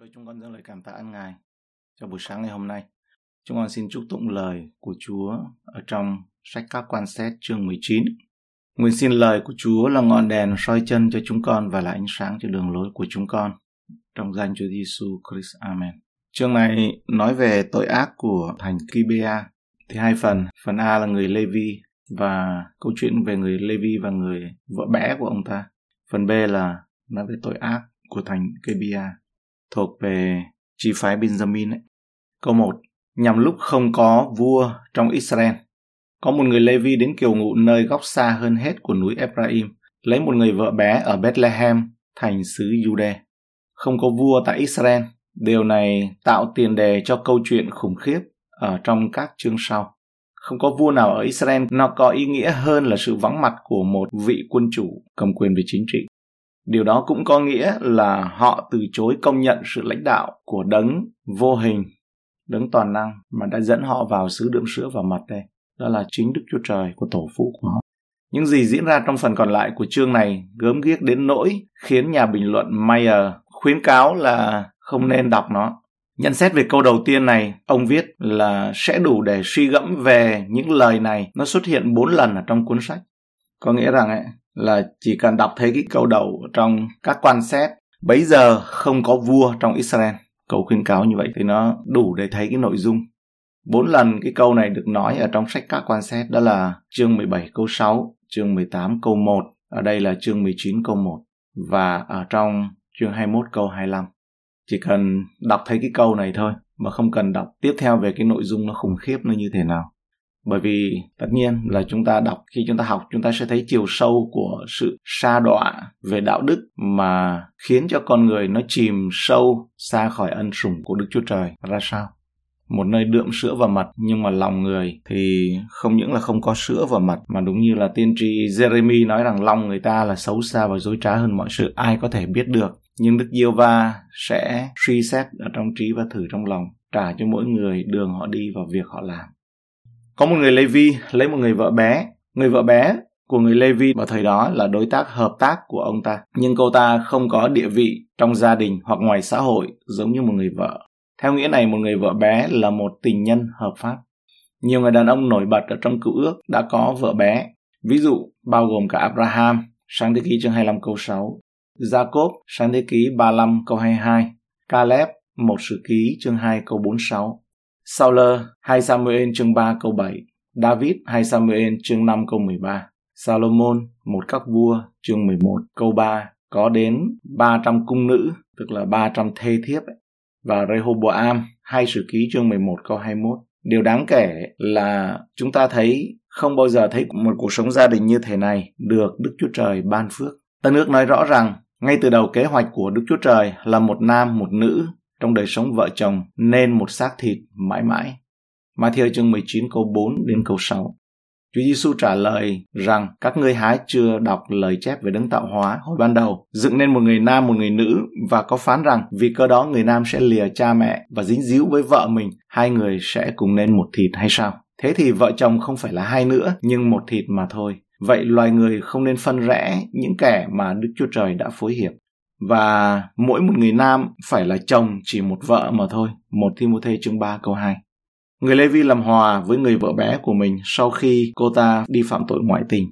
Chúa ơi, chúng con dâng lời cảm tạ ân Ngài cho buổi sáng ngày hôm nay. Chúng con xin chúc tụng lời của Chúa ở trong sách Các Quan Xét chương 19. Nguyện xin lời của Chúa là ngọn đèn soi chân cho chúng con và là ánh sáng cho đường lối của chúng con. Trong danh Chúa Giêsu Christ, Amen. Chương này nói về tội ác của thành Ki-bê-a thì hai phần. Phần A là người Lê-vi và câu chuyện về người Lê-vi và người vợ bé của ông ta. Phần B là nói về tội ác của thành Ki-bê-a thuộc về chi phái Benjamin ấy. Câu 1. Nhằm lúc không có vua trong Israel, có một người Lê-vi đến kiều ngụ nơi góc xa hơn hết của núi Ephraim, lấy một người vợ bé ở Bethlehem, thành xứ Jude. Không có vua tại Israel, điều này tạo tiền đề cho câu chuyện khủng khiếp ở trong các chương sau. Không có vua nào ở Israel nó có ý nghĩa hơn là sự vắng mặt của một vị quân chủ cầm quyền về chính trị. Điều đó cũng có nghĩa là họ từ chối công nhận sự lãnh đạo của đấng vô hình, đấng toàn năng mà đã dẫn họ vào xứ đượm sữa và mật đây. Đó là chính Đức Chúa Trời của tổ phụ của họ. Những gì diễn ra trong phần còn lại của chương này gớm ghiếc đến nỗi khiến nhà bình luận Mayer khuyến cáo là không nên đọc nó. Nhận xét về câu đầu tiên này, ông viết là sẽ đủ để suy gẫm về những lời này. Nó xuất hiện 4 lần ở trong cuốn sách. Có nghĩa rằng ấy, là chỉ cần đọc thấy cái câu đầu trong Các Quan Xét, bấy giờ không có vua trong Israel. Câu khuyến cáo như vậy thì nó đủ để thấy cái nội dung. 4 lần cái câu này được nói ở trong sách Các Quan Xét, đó là chương 17 câu 6, chương 18 câu 1, ở đây là chương 19 câu 1 và ở trong chương 21 câu 25. Chỉ cần đọc thấy cái câu này thôi mà không cần đọc tiếp theo về cái nội dung nó khủng khiếp nó như thế nào. Bởi vì tất nhiên là chúng ta đọc, khi chúng ta học chúng ta sẽ thấy chiều sâu của sự sa đọa về đạo đức mà khiến cho con người nó chìm sâu xa khỏi ân sủng của Đức Chúa Trời ra sao. Một nơi đượm sữa và mật nhưng mà lòng người thì không những là không có sữa và mật mà đúng như là tiên tri Jeremy nói rằng lòng người ta là xấu xa và dối trá hơn mọi sự ai có thể biết được. Nhưng Đức Giê-hô-va sẽ suy xét ở trong trí và thử trong lòng, trả cho mỗi người đường họ đi và việc họ làm. Có một người Lê-vi lấy một người vợ bé. Người vợ bé của người Lê-vi vào thời đó là đối tác hợp tác của ông ta. Nhưng cô ta không có địa vị trong gia đình hoặc ngoài xã hội giống như một người vợ. Theo nghĩa này, một người vợ bé là một tình nhân hợp pháp. Nhiều người đàn ông nổi bật ở trong Cựu Ước đã có vợ bé. Ví dụ bao gồm cả Abraham, Sáng Thế Ký chương 25 câu 6, Gia-cốp, Sáng Thế Ký 35 câu 22, Caleb, Một Sử Ký chương 2 câu 46, Sauler, 2 Samuel chương 3 câu 7, David, 2 Samuel chương 5 câu 13, Salomon, Một Các Vua chương 11 câu 3, có đến 300 cung nữ, tức là 300 thê thiếp ấy. Và Rehoboam, 2 Sử Ký chương 11 câu 21. Điều đáng kể là chúng ta thấy không bao giờ thấy một cuộc sống gia đình như thế này được Đức Chúa Trời ban phước. Tân Ước nói rõ rằng ngay từ đầu kế hoạch của Đức Chúa Trời là một nam một nữ trong đời sống vợ chồng nên một xác thịt mãi mãi. Ma-thi-ơ chương 19 câu 4 đến câu 6. Chúa Giêsu trả lời rằng các ngươi há chưa đọc lời chép về đấng tạo hóa hồi ban đầu, dựng nên một người nam một người nữ và có phán rằng vì cơ đó người nam sẽ lìa cha mẹ và dính díu với vợ mình, hai người sẽ cùng nên một thịt hay sao? Thế thì vợ chồng không phải là hai nữa nhưng một thịt mà thôi. Vậy loài người không nên phân rẽ những kẻ mà Đức Chúa Trời đã phối hiệp. Và mỗi một người nam phải là chồng chỉ một vợ mà thôi. 1 Thi-mô-thê chương 3 câu 2. Người Lê-vi làm hòa với người vợ bé của mình sau khi cô ta đi phạm tội ngoại tình.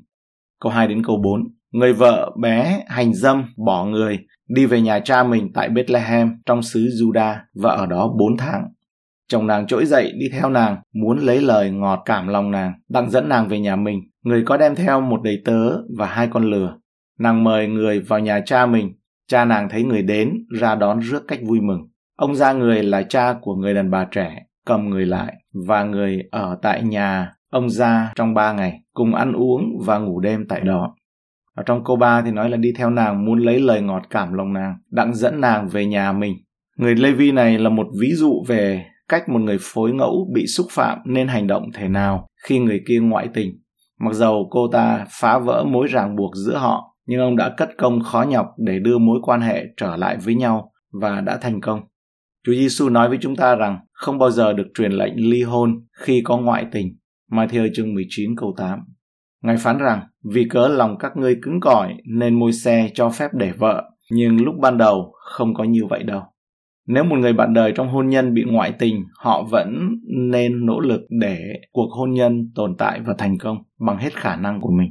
Câu 2 đến câu 4. Người vợ bé hành dâm bỏ người, đi về nhà cha mình tại Bethlehem trong xứ Juda và ở đó 4 tháng. Chồng nàng trỗi dậy đi theo nàng, muốn lấy lời ngọt cảm lòng nàng, đặng dẫn nàng về nhà mình. Người có đem theo một đầy tớ và 2 con lừa. Nàng mời người vào nhà cha mình. Cha nàng thấy người đến, ra đón rước cách vui mừng. Ông gia người là cha của người đàn bà trẻ, cầm người lại và người ở tại nhà ông gia trong 3 ngày, cùng ăn uống và ngủ đêm tại đó. Ở trong câu 3 thì nói là đi theo nàng, muốn lấy lời ngọt cảm lòng nàng, đặng dẫn nàng về nhà mình. Người Lê-vi này là một ví dụ về cách một người phối ngẫu bị xúc phạm nên hành động thế nào khi người kia ngoại tình. Mặc dầu cô ta phá vỡ mối ràng buộc giữa họ, nhưng ông đã cất công khó nhọc để đưa mối quan hệ trở lại với nhau và đã thành công. Chúa Giêsu nói với chúng ta rằng không bao giờ được truyền lệnh ly hôn khi có ngoại tình. Ma-thi-ơ chương 19 câu 8. Ngài phán rằng vì cớ lòng các ngươi cứng cỏi nên Môi-se cho phép để vợ, nhưng lúc ban đầu không có như vậy đâu. Nếu một người bạn đời trong hôn nhân bị ngoại tình, họ vẫn nên nỗ lực để cuộc hôn nhân tồn tại và thành công bằng hết khả năng của mình.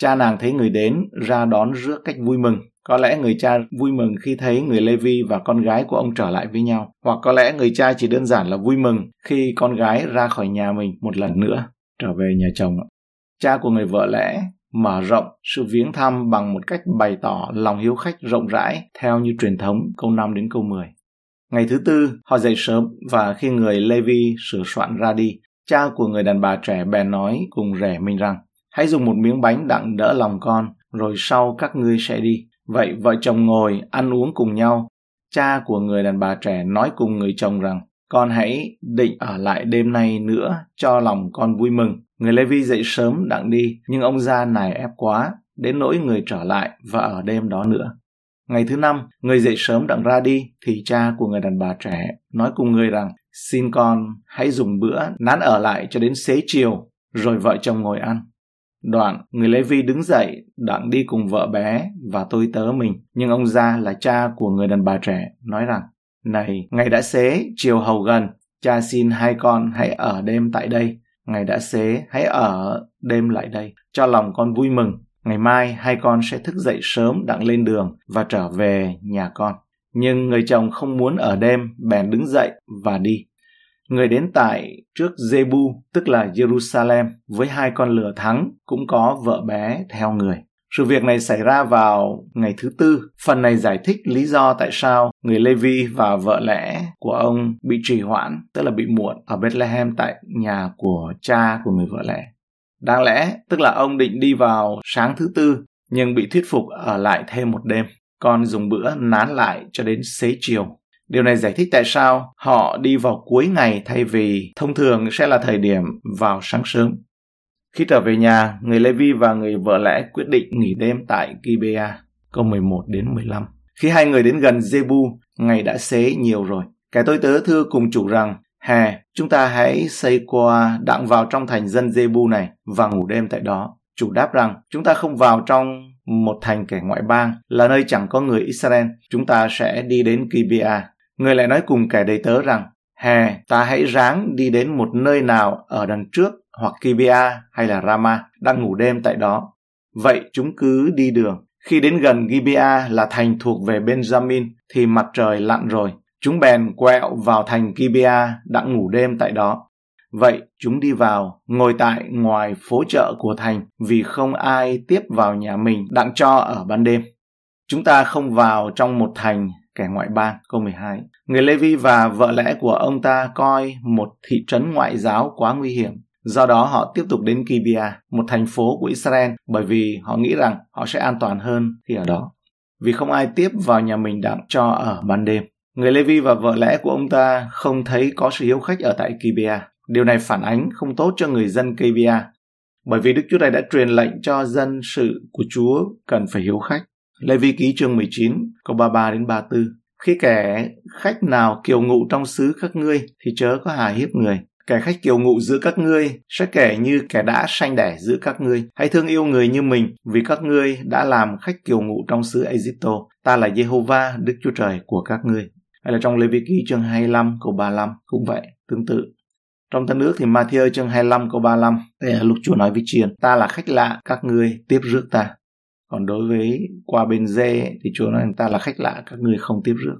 Cha nàng thấy người đến, ra đón rước cách vui mừng. Có lẽ người cha vui mừng khi thấy người Lê-vi và con gái của ông trở lại với nhau. Hoặc có lẽ người cha chỉ đơn giản là vui mừng khi con gái ra khỏi nhà mình một lần nữa, trở về nhà chồng. Cha của người vợ lẽ mở rộng sự viếng thăm bằng một cách bày tỏ lòng hiếu khách rộng rãi theo như truyền thống câu 5 đến câu 10. Ngày thứ tư, họ dậy sớm và khi người Lê-vi sửa soạn ra đi, cha của người đàn bà trẻ bèn nói cùng rể mình rằng: Hãy dùng một miếng bánh đặng đỡ lòng con, rồi sau các ngươi sẽ đi. Vậy vợ chồng ngồi ăn uống cùng nhau. Cha của người đàn bà trẻ nói cùng người chồng rằng: Con hãy định ở lại đêm nay nữa cho lòng con vui mừng. Người Lê-vi dậy sớm đặng đi, nhưng ông gia nài ép quá, đến nỗi người trở lại và ở đêm đó nữa. Ngày thứ năm, người dậy sớm đặng ra đi, thì cha của người đàn bà trẻ nói cùng người rằng: Xin con hãy dùng bữa nán ở lại cho đến xế chiều, rồi vợ chồng ngồi ăn. Đoạn, người Lê-vi đứng dậy đặng đi cùng vợ bé và tôi tớ mình, nhưng ông gia là cha của người đàn bà trẻ nói rằng: Này, ngày đã xế, chiều hầu gần, cha xin hai con hãy ở đêm tại đây. Ngày đã xế, hãy ở đêm lại đây, cho lòng con vui mừng. Ngày mai hai con sẽ thức dậy sớm đặng lên đường và trở về nhà con. Nhưng người chồng không muốn ở đêm, bèn đứng dậy và đi. Người đến tại trước Giê-bu, tức là Jerusalem, với hai con lừa thắng, cũng có vợ bé theo người. Sự việc này xảy ra vào ngày thứ tư. Phần này giải thích lý do tại sao người Lê-vi và vợ lẽ của ông bị trì hoãn, tức là bị muộn ở Bethlehem tại nhà của cha của người vợ lẽ. Đáng lẽ, tức là ông định đi vào sáng thứ tư, nhưng bị thuyết phục ở lại thêm một đêm. Con dùng bữa nán lại cho đến xế chiều. Điều này giải thích tại sao họ đi vào cuối ngày thay vì thông thường sẽ là thời điểm vào sáng sớm. Khi trở về nhà, người Lê-vi và người vợ lẽ quyết định nghỉ đêm tại Gi-bea, câu 11 đến 15. Khi hai người đến gần Giê-bu, ngày đã xế nhiều rồi. Kẻ tôi tớ thưa cùng chủ rằng: Hè, chúng ta hãy xây qua đặng vào trong thành dân Giê-bu này và ngủ đêm tại đó. Chủ đáp rằng: Chúng ta không vào trong một thành kẻ ngoại bang, là nơi chẳng có người Israel. Chúng ta sẽ đi đến Gi-bea. Người lại nói cùng kẻ đầy tớ rằng: Hè, ta hãy ráng đi đến một nơi nào ở đằng trước, hoặc Gi-bea hay là Rama, đang ngủ đêm tại đó. Vậy chúng cứ đi đường. Khi đến gần Gi-bea là thành thuộc về Benjamin, thì mặt trời lặn rồi. Chúng bèn quẹo vào thành Gi-bea đang ngủ đêm tại đó. Vậy chúng đi vào, ngồi tại ngoài phố chợ của thành, vì không ai tiếp vào nhà mình đặng cho ở ban đêm. Chúng ta không vào trong một thành kẻ ngoại bang, câu 12. Người Lê-vi và vợ lẽ của ông ta coi một thị trấn ngoại giáo quá nguy hiểm. Do đó họ tiếp tục đến Gi-bea, một thành phố của Israel, bởi vì họ nghĩ rằng họ sẽ an toàn hơn khi ở đó. Vì không ai tiếp vào nhà mình đặng cho ở ban đêm. Người Lê-vi và vợ lẽ của ông ta không thấy có sự hiếu khách ở tại Gi-bea. Điều này phản ánh không tốt cho người dân Gi-bea, bởi vì Đức Chúa Trời đã truyền lệnh cho dân sự của Chúa cần phải hiếu khách. Lê-vi ký chương 19, câu 33 đến 34. Khi kẻ khách nào kiều ngụ trong xứ các ngươi thì chớ có hà hiếp người. Kẻ khách kiều ngụ giữa các ngươi sẽ kể như kẻ đã sanh đẻ giữa các ngươi. Hãy thương yêu người như mình, vì các ngươi đã làm khách kiều ngụ trong xứ Ai-cập. Ta là Giê-hô-va, Đức Chúa Trời của các ngươi. Hay là trong Lê-vi ký chương 25, câu 35 cũng vậy, tương tự. Trong Tân Ước thì Ma-thi-ơ chương 25, câu 35, đây là lúc Chúa nói với chiền: Ta là khách lạ, các ngươi tiếp rước ta. Còn đối với qua bên Dê thì Chúa nói rằng: Ta là khách lạ, các ngươi không tiếp rước.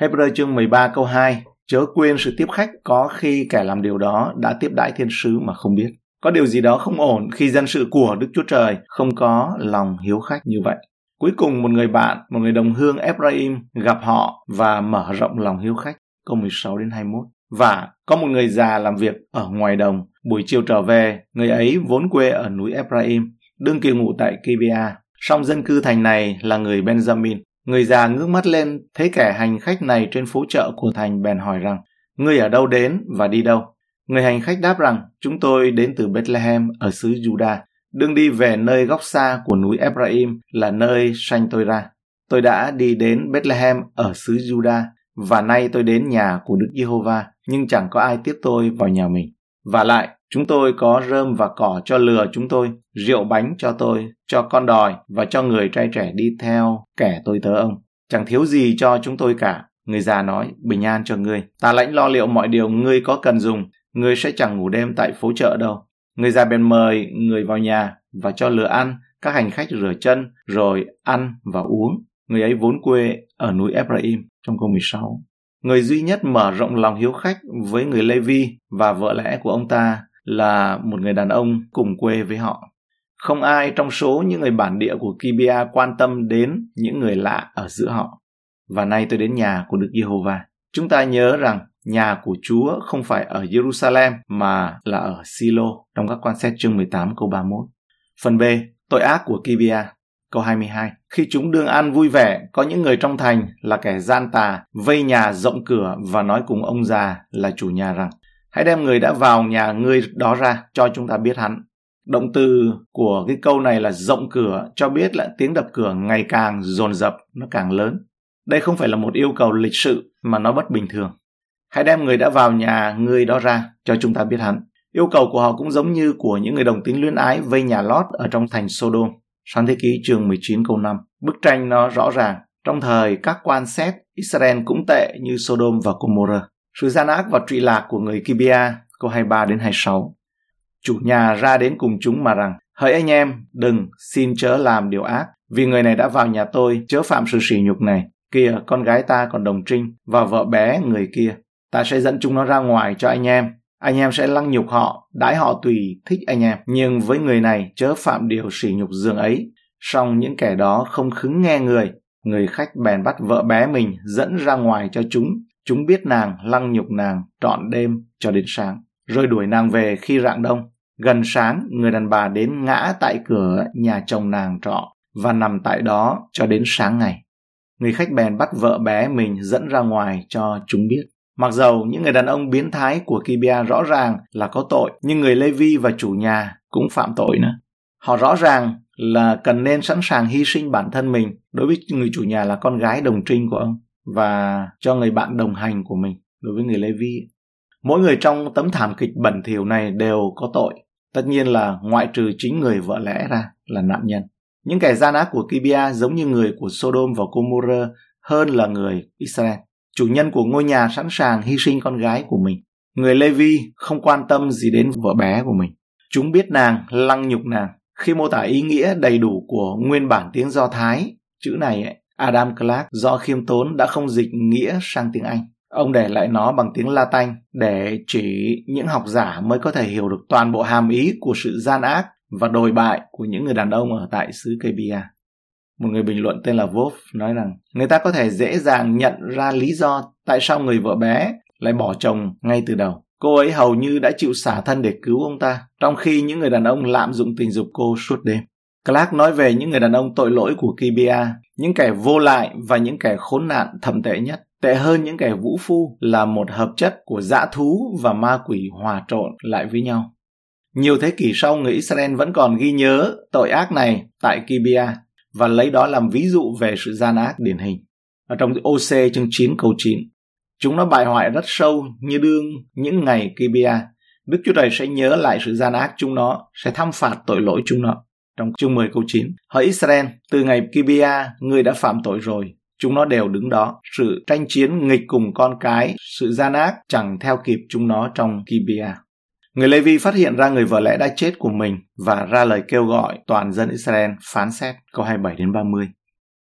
Hebrew chương 13, câu 2: Chớ quên sự tiếp khách, có khi kẻ làm điều đó đã tiếp đãi thiên sứ mà không biết. Có điều gì đó không ổn khi dân sự của Đức Chúa Trời không có lòng hiếu khách như vậy. Cuối cùng một người bạn, một người đồng hương Ephraim gặp họ và mở rộng lòng hiếu khách, câu 16 đến 21. Và có một người già làm việc ở ngoài đồng, buổi chiều trở về, người ấy vốn quê ở núi Ephraim, đương kiều ngụ tại Gi-bea, song dân cư thành này là người Benjamin. Người già ngước mắt lên, thấy kẻ hành khách này trên phố chợ của thành, bèn hỏi rằng: Ngươi ở đâu đến và đi đâu? Người hành khách đáp rằng: Chúng tôi đến từ Bethlehem ở xứ Juda, đương đi về nơi góc xa của núi Ephraim là nơi sanh tôi ra. Tôi đã đi đến Bethlehem ở xứ Juda, và nay tôi đến nhà của Đức Giê-hô-va, nhưng chẳng có ai tiếp tôi vào nhà mình. Và lại, chúng tôi có rơm và cỏ cho lừa chúng tôi, rượu bánh cho tôi, cho con đòi và cho người trai trẻ đi theo kẻ tôi tớ ông. Chẳng thiếu gì cho chúng tôi cả, Người già nói, bình an cho ngươi, ta lãnh lo liệu mọi điều ngươi có cần dùng, ngươi sẽ chẳng ngủ đêm tại phố chợ đâu. Người già bèn mời người vào nhà và cho lừa ăn, các hành khách rửa chân, rồi ăn và uống. Người ấy vốn quê ở núi Ephraim, trong câu 16. Người duy nhất mở rộng lòng hiếu khách với người Lê-vi và vợ lẽ của ông ta là một người đàn ông cùng quê với họ. Không ai trong số những người bản địa của Ki-bi-a quan tâm đến những người lạ ở giữa họ. Và nay tôi đến nhà của Đức Giê-hô-va. Chúng ta nhớ rằng nhà của Chúa không phải ở Jerusalem mà là ở Silo, trong các quan xét chương 18 câu 31. Phần B, tội ác của Ki-bi-a. Câu 22. Khi chúng đương ăn vui vẻ, có những người trong thành là kẻ gian tà, vây nhà rộng cửa và nói cùng ông già là chủ nhà rằng: hãy đem người đã vào nhà ngươi đó ra, cho chúng ta biết hắn. Động từ của cái câu này là rộng cửa, cho biết là tiếng đập cửa ngày càng dồn dập, nó càng lớn. Đây không phải là một yêu cầu lịch sự mà nó bất bình thường. Hãy đem người đã vào nhà ngươi đó ra, cho chúng ta biết hắn. Yêu cầu của họ cũng giống như của những người đồng tính luyến ái vây nhà Lót ở trong thành Sodom. Sáng thế ký chương 19 câu 5. Bức tranh nó rõ ràng. Trong thời các quan xét, Israel cũng tệ như Sodom và Gomorrah. Sự gian ác và trụy lạc của người Ki-bi-a, câu 23 đến 26. Chủ nhà ra đến cùng chúng mà rằng: hỡi anh em, đừng, xin chớ làm điều ác, vì người này đã vào nhà tôi, chớ phạm sự sỉ nhục này. Kìa, con gái ta còn đồng trinh và vợ bé người kia, ta sẽ dẫn chúng nó ra ngoài cho anh em sẽ lăng nhục họ, đãi họ tùy thích anh em, nhưng với người này chớ phạm điều sỉ nhục dường ấy. Song những kẻ đó không khứng nghe người khách bèn bắt vợ bé mình dẫn ra ngoài cho chúng biết nàng, lăng nhục nàng trọn đêm cho đến sáng, rồi đuổi nàng về khi rạng đông. Gần sáng, người đàn bà đến ngã tại cửa nhà chồng nàng trọ và nằm tại đó cho đến sáng ngày. Người khách bèn bắt vợ bé mình dẫn ra ngoài cho chúng biết. Mặc dầu những người đàn ông biến thái của Ki-bi-a rõ ràng là có tội, nhưng người Lê-vi và chủ nhà cũng phạm tội nữa. Họ rõ ràng là cần nên sẵn sàng hy sinh bản thân mình đối với người chủ nhà là con gái đồng trinh của ông và cho người bạn đồng hành của mình đối với người Lê-vi. Mỗi người trong tấm thảm kịch bẩn thỉu này đều có tội. Tất nhiên là ngoại trừ chính người vợ lẽ ra là nạn nhân. Những kẻ gian ác của Ki-bi-a giống như người của Sodom và Gomorrah hơn là người Israel. Chủ nhân của ngôi nhà sẵn sàng hy sinh con gái của mình. Người Lê-vi không quan tâm gì đến vợ bé của mình. Chúng biết nàng, lăng nhục nàng. Khi mô tả ý nghĩa đầy đủ của nguyên bản tiếng Do Thái, chữ này Adam Clark do khiêm tốn đã không dịch nghĩa sang tiếng Anh. Ông để lại nó bằng tiếng Latin để chỉ những học giả mới có thể hiểu được toàn bộ hàm ý của sự gian ác và đồi bại của những người đàn ông ở tại xứ Ki-bi-a. Một người bình luận tên là Wolf nói rằng người ta có thể dễ dàng nhận ra lý do tại sao người vợ bé lại bỏ chồng ngay từ đầu. Cô ấy hầu như đã chịu xả thân để cứu ông ta, trong khi những người đàn ông lạm dụng tình dục cô suốt đêm. Clark nói về những người đàn ông tội lỗi của Ki-bi-a, những kẻ vô lại và những kẻ khốn nạn thậm tệ nhất. Tệ hơn những kẻ vũ phu là một hợp chất của dã thú và ma quỷ hòa trộn lại với nhau. Nhiều thế kỷ sau, người Israel vẫn còn ghi nhớ tội ác này tại Ki-bi-a và lấy đó làm ví dụ về sự gian ác điển hình. Ở trong OC chương 9 câu 9, chúng nó bại hoại rất sâu như đương những ngày Ki-bi-a. Đức Chúa Trời sẽ nhớ lại sự gian ác chúng nó, sẽ thăm phạt tội lỗi chúng nó. Trong chương 10 câu 9, hỡi Israel, từ ngày Ki-bi-a, ngươi đã phạm tội rồi. Chúng nó đều đứng đó. Sự tranh chiến nghịch cùng con cái, sự gian ác chẳng theo kịp chúng nó trong Ki-bi-a. Người Lê-vi phát hiện ra người vợ lẽ đã chết của mình và ra lời kêu gọi toàn dân Israel phán xét, câu 27 đến 30.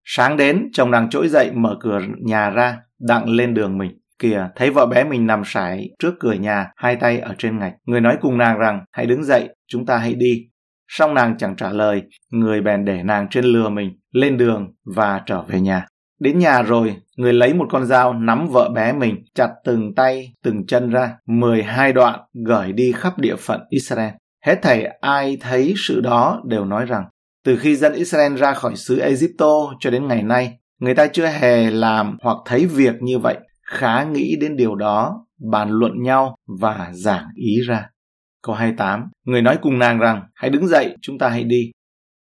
Sáng đến, chồng nàng trỗi dậy mở cửa nhà ra, đặng lên đường mình. Kìa, thấy vợ bé mình nằm sải trước cửa nhà, hai tay ở trên ngạch. Người nói cùng nàng rằng, hãy đứng dậy, chúng ta hãy đi. Song nàng chẳng trả lời, người bèn để nàng trên lừa mình, lên đường và trở về nhà. Đến nhà rồi, người lấy một con dao nắm vợ bé mình, chặt từng tay, từng chân ra, 12 đoạn, gởi đi khắp địa phận Israel. Hết thảy ai thấy sự đó đều nói rằng, từ khi dân Israel ra khỏi xứ Ai-cập cho đến ngày nay, người ta chưa hề làm hoặc thấy việc như vậy, khá nghĩ đến điều đó, bàn luận nhau và giảng ý ra. Câu 28, người nói cùng nàng rằng, hãy đứng dậy, chúng ta hãy đi.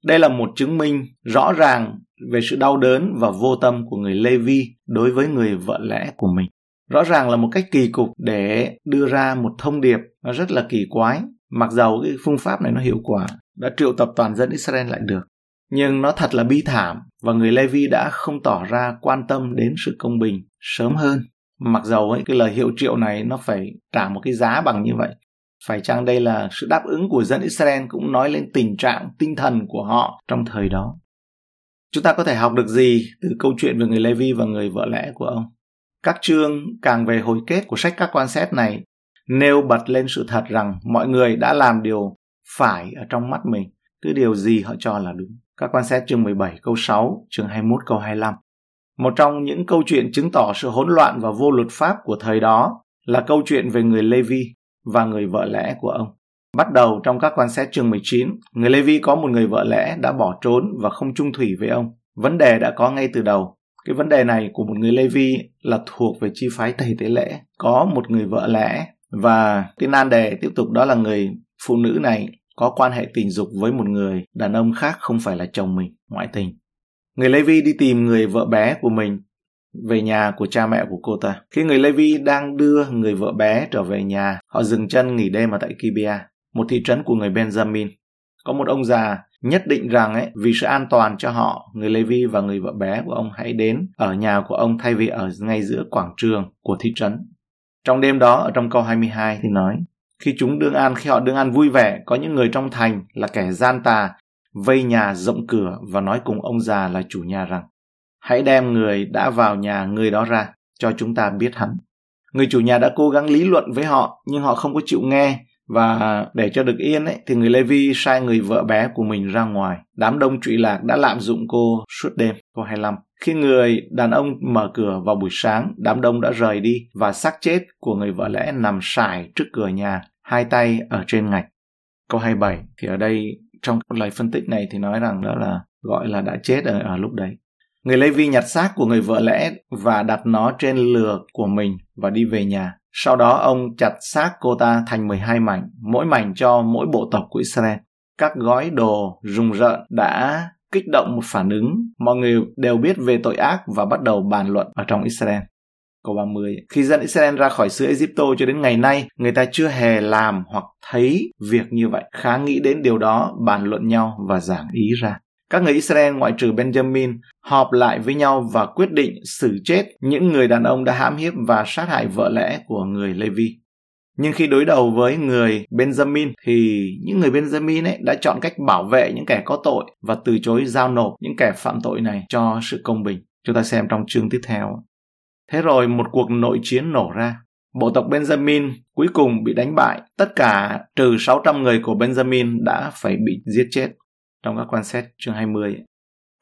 Đây là một chứng minh rõ ràng về sự đau đớn và vô tâm của người Lê-vi đối với người vợ lẽ của mình. Rõ ràng là một cách kỳ cục để đưa ra một thông điệp nó rất là kỳ quái, mặc dầu cái phương pháp này nó hiệu quả, đã triệu tập toàn dân Israel lại được. Nhưng nó thật là bi thảm và người Lê-vi đã không tỏ ra quan tâm đến sự công bình, sớm hơn. Mặc dầu ấy, cái lời hiệu triệu này nó phải trả một cái giá bằng như vậy. Phải chăng đây là sự đáp ứng của dân Israel cũng nói lên tình trạng tinh thần của họ trong thời đó. Chúng ta có thể học được gì từ câu chuyện về người Lê-vi và người vợ lẽ của ông? Các chương càng về hồi kết của sách Các Quan Xét này nêu bật lên sự thật rằng mọi người đã làm điều phải ở trong mắt mình, cứ điều gì họ cho là đúng. Các Quan Xét chương 17 câu 6, chương 21 câu 25. Một trong những câu chuyện chứng tỏ sự hỗn loạn và vô luật pháp của thời đó là câu chuyện về người Lê-vi và người vợ lẽ của ông. Bắt đầu trong Các Quan Xét chương 19, người Lê-vi có một người vợ lẽ đã bỏ trốn và không chung thủy với ông. Vấn đề đã có ngay từ đầu. Cái vấn đề này của một người Lê-vi là thuộc về chi phái thầy tế lễ, có một người vợ lẽ, và cái nan đề tiếp tục đó là người phụ nữ này có quan hệ tình dục với một người đàn ông khác không phải là chồng mình, ngoại tình. Người Lê-vi đi tìm người vợ bé của mình về nhà của cha mẹ của cô ta. Khi người Lê-vi đang đưa người vợ bé trở về nhà, họ dừng chân nghỉ đêm ở tại Kibia, một thị trấn của người Benjamin. Có một ông già nhất định rằng vì sự an toàn cho họ, người Lê-vi và người vợ bé của ông hãy đến ở nhà của ông thay vì ở ngay giữa quảng trường của thị trấn. Trong đêm đó, ở trong câu 22 thì nói, khi họ đương ăn vui vẻ, có những người trong thành là kẻ gian tà vây nhà rộng cửa và nói cùng ông già là chủ nhà rằng, hãy đem người đã vào nhà người đó ra cho chúng ta biết hắn. Người chủ nhà đã cố gắng lý luận với họ nhưng họ không có chịu nghe, và để cho được yên thì người Lê-vi sai người vợ bé của mình ra ngoài. Đám đông trụy lạc đã lạm dụng cô suốt đêm. Câu 25. Khi người đàn ông mở cửa vào buổi sáng, đám đông đã rời đi và xác chết của người vợ lẽ nằm sải trước cửa nhà, hai tay ở trên ngạch. Câu 27 thì ở đây trong lời phân tích này thì nói rằng đó là gọi là đã chết ở lúc đấy. Người Lê-vi nhặt xác của người vợ lẽ và đặt nó trên lừa của mình và đi về nhà. Sau đó ông chặt xác cô ta thành 12 mảnh, mỗi mảnh cho mỗi bộ tộc của Israel. Các gói đồ rùng rợn đã kích động một phản ứng. Mọi người đều biết về tội ác và bắt đầu bàn luận ở trong Israel. Câu 30. Khi dân Israel ra khỏi xứ Egypto cho đến ngày nay, người ta chưa hề làm hoặc thấy việc như vậy. Khá nghĩ đến điều đó, bàn luận nhau và giảng ý ra. Các người Israel ngoại trừ Benjamin họp lại với nhau và quyết định xử chết những người đàn ông đã hãm hiếp và sát hại vợ lẽ của người Lê-vi. Nhưng khi đối đầu với người Benjamin thì những người Benjamin đã chọn cách bảo vệ những kẻ có tội và từ chối giao nộp những kẻ phạm tội này cho sự công bình. Chúng ta xem trong chương tiếp theo. Thế rồi một cuộc nội chiến nổ ra. Bộ tộc Benjamin cuối cùng bị đánh bại. Tất cả trừ 600 người của Benjamin đã phải bị giết chết. Trong Các Quan Xét chương 20.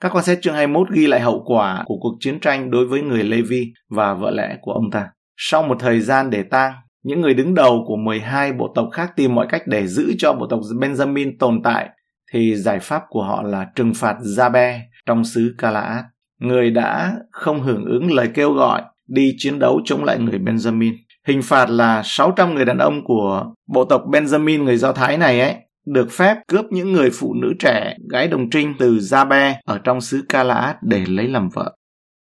Các Quan Xét chương 21 ghi lại hậu quả của cuộc chiến tranh đối với người Lê-vi và vợ lẽ của ông ta. Sau một thời gian để tang, những người đứng đầu của 12 bộ tộc khác tìm mọi cách để giữ cho bộ tộc Benjamin tồn tại, thì giải pháp của họ là trừng phạt Gia-be trong xứ Ca-la-át, người đã không hưởng ứng lời kêu gọi đi chiến đấu chống lại người Benjamin. Hình phạt là 600 người đàn ông của bộ tộc Benjamin người Do Thái này được phép cướp những người phụ nữ trẻ, gái đồng trinh từ Gia-be ở trong xứ Ca-la-át để lấy làm vợ.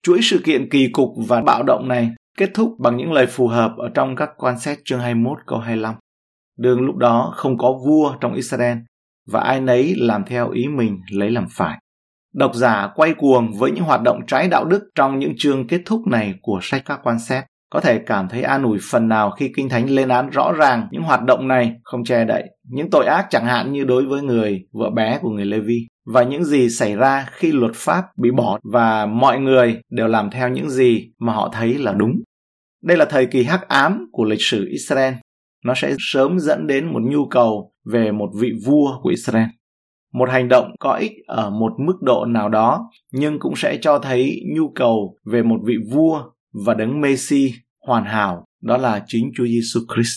Chuỗi sự kiện kỳ cục và bạo động này kết thúc bằng những lời phù hợp ở trong Các Quan Xét chương 21 câu 25. Đương lúc đó không có vua trong Israel và ai nấy làm theo ý mình lấy làm phải. Độc giả quay cuồng với những hoạt động trái đạo đức trong những chương kết thúc này của sách Các Quan Xét có thể cảm thấy an ủi phần nào khi Kinh Thánh lên án rõ ràng những hoạt động này không che đậy, những tội ác chẳng hạn như đối với người vợ bé của người Lê-vi và những gì xảy ra khi luật pháp bị bỏ và mọi người đều làm theo những gì mà họ thấy là đúng. Đây là thời kỳ hắc ám của lịch sử Israel. Nó sẽ sớm dẫn đến một nhu cầu về một vị vua của Israel. Một hành động có ích ở một mức độ nào đó nhưng cũng sẽ cho thấy nhu cầu về một vị vua và đấng Messi hoàn hảo, đó là chính Chúa Giêsu Christ.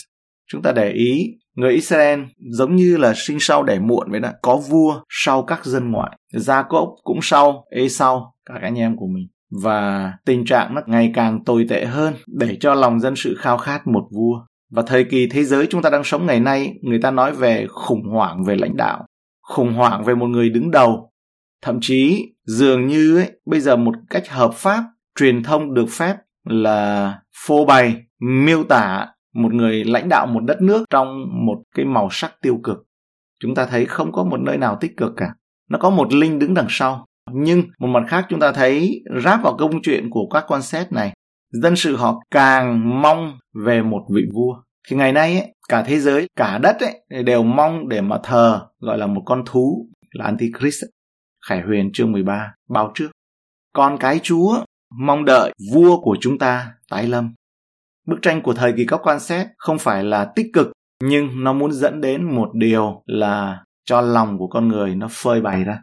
Chúng ta để ý, người Israel giống như là sinh sau đẻ muộn vậy đó, có vua sau các dân ngoại. Gia-cốp cũng sau Ê-sau, các anh em của mình. Và tình trạng nó ngày càng tồi tệ hơn để cho lòng dân sự khao khát một vua. Và thời kỳ thế giới chúng ta đang sống ngày nay, người ta nói về khủng hoảng về lãnh đạo, khủng hoảng về một người đứng đầu. Thậm chí dường như bây giờ một cách hợp pháp, truyền thông được phép là phô bày, miêu tả một người lãnh đạo một đất nước trong một cái màu sắc tiêu cực. Chúng ta thấy không có một nơi nào tích cực cả. Nó có một linh đứng đằng sau. Nhưng một mặt khác chúng ta thấy ráp vào công chuyện của Các Quan Xét này dân sự họ càng mong về một vị vua. Thì ngày nay ấy, cả thế giới, cả đất ấy, đều mong để mà thờ gọi là một con thú là Antichrist. Khải Huyền chương 13 báo trước. Con cái Chúa mong đợi vua của chúng ta tái lâm. Bức tranh của thời kỳ các quan xét không phải là tích cực, nhưng nó muốn dẫn đến một điều là cho lòng của con người nó phơi bày ra.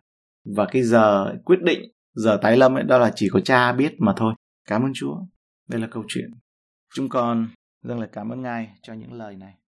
Và cái giờ quyết định, giờ tái lâm ấy, đó là chỉ có Cha biết mà thôi. Cảm ơn Chúa. Đây là câu chuyện. Chúng con rất là cảm ơn Ngài cho những lời này.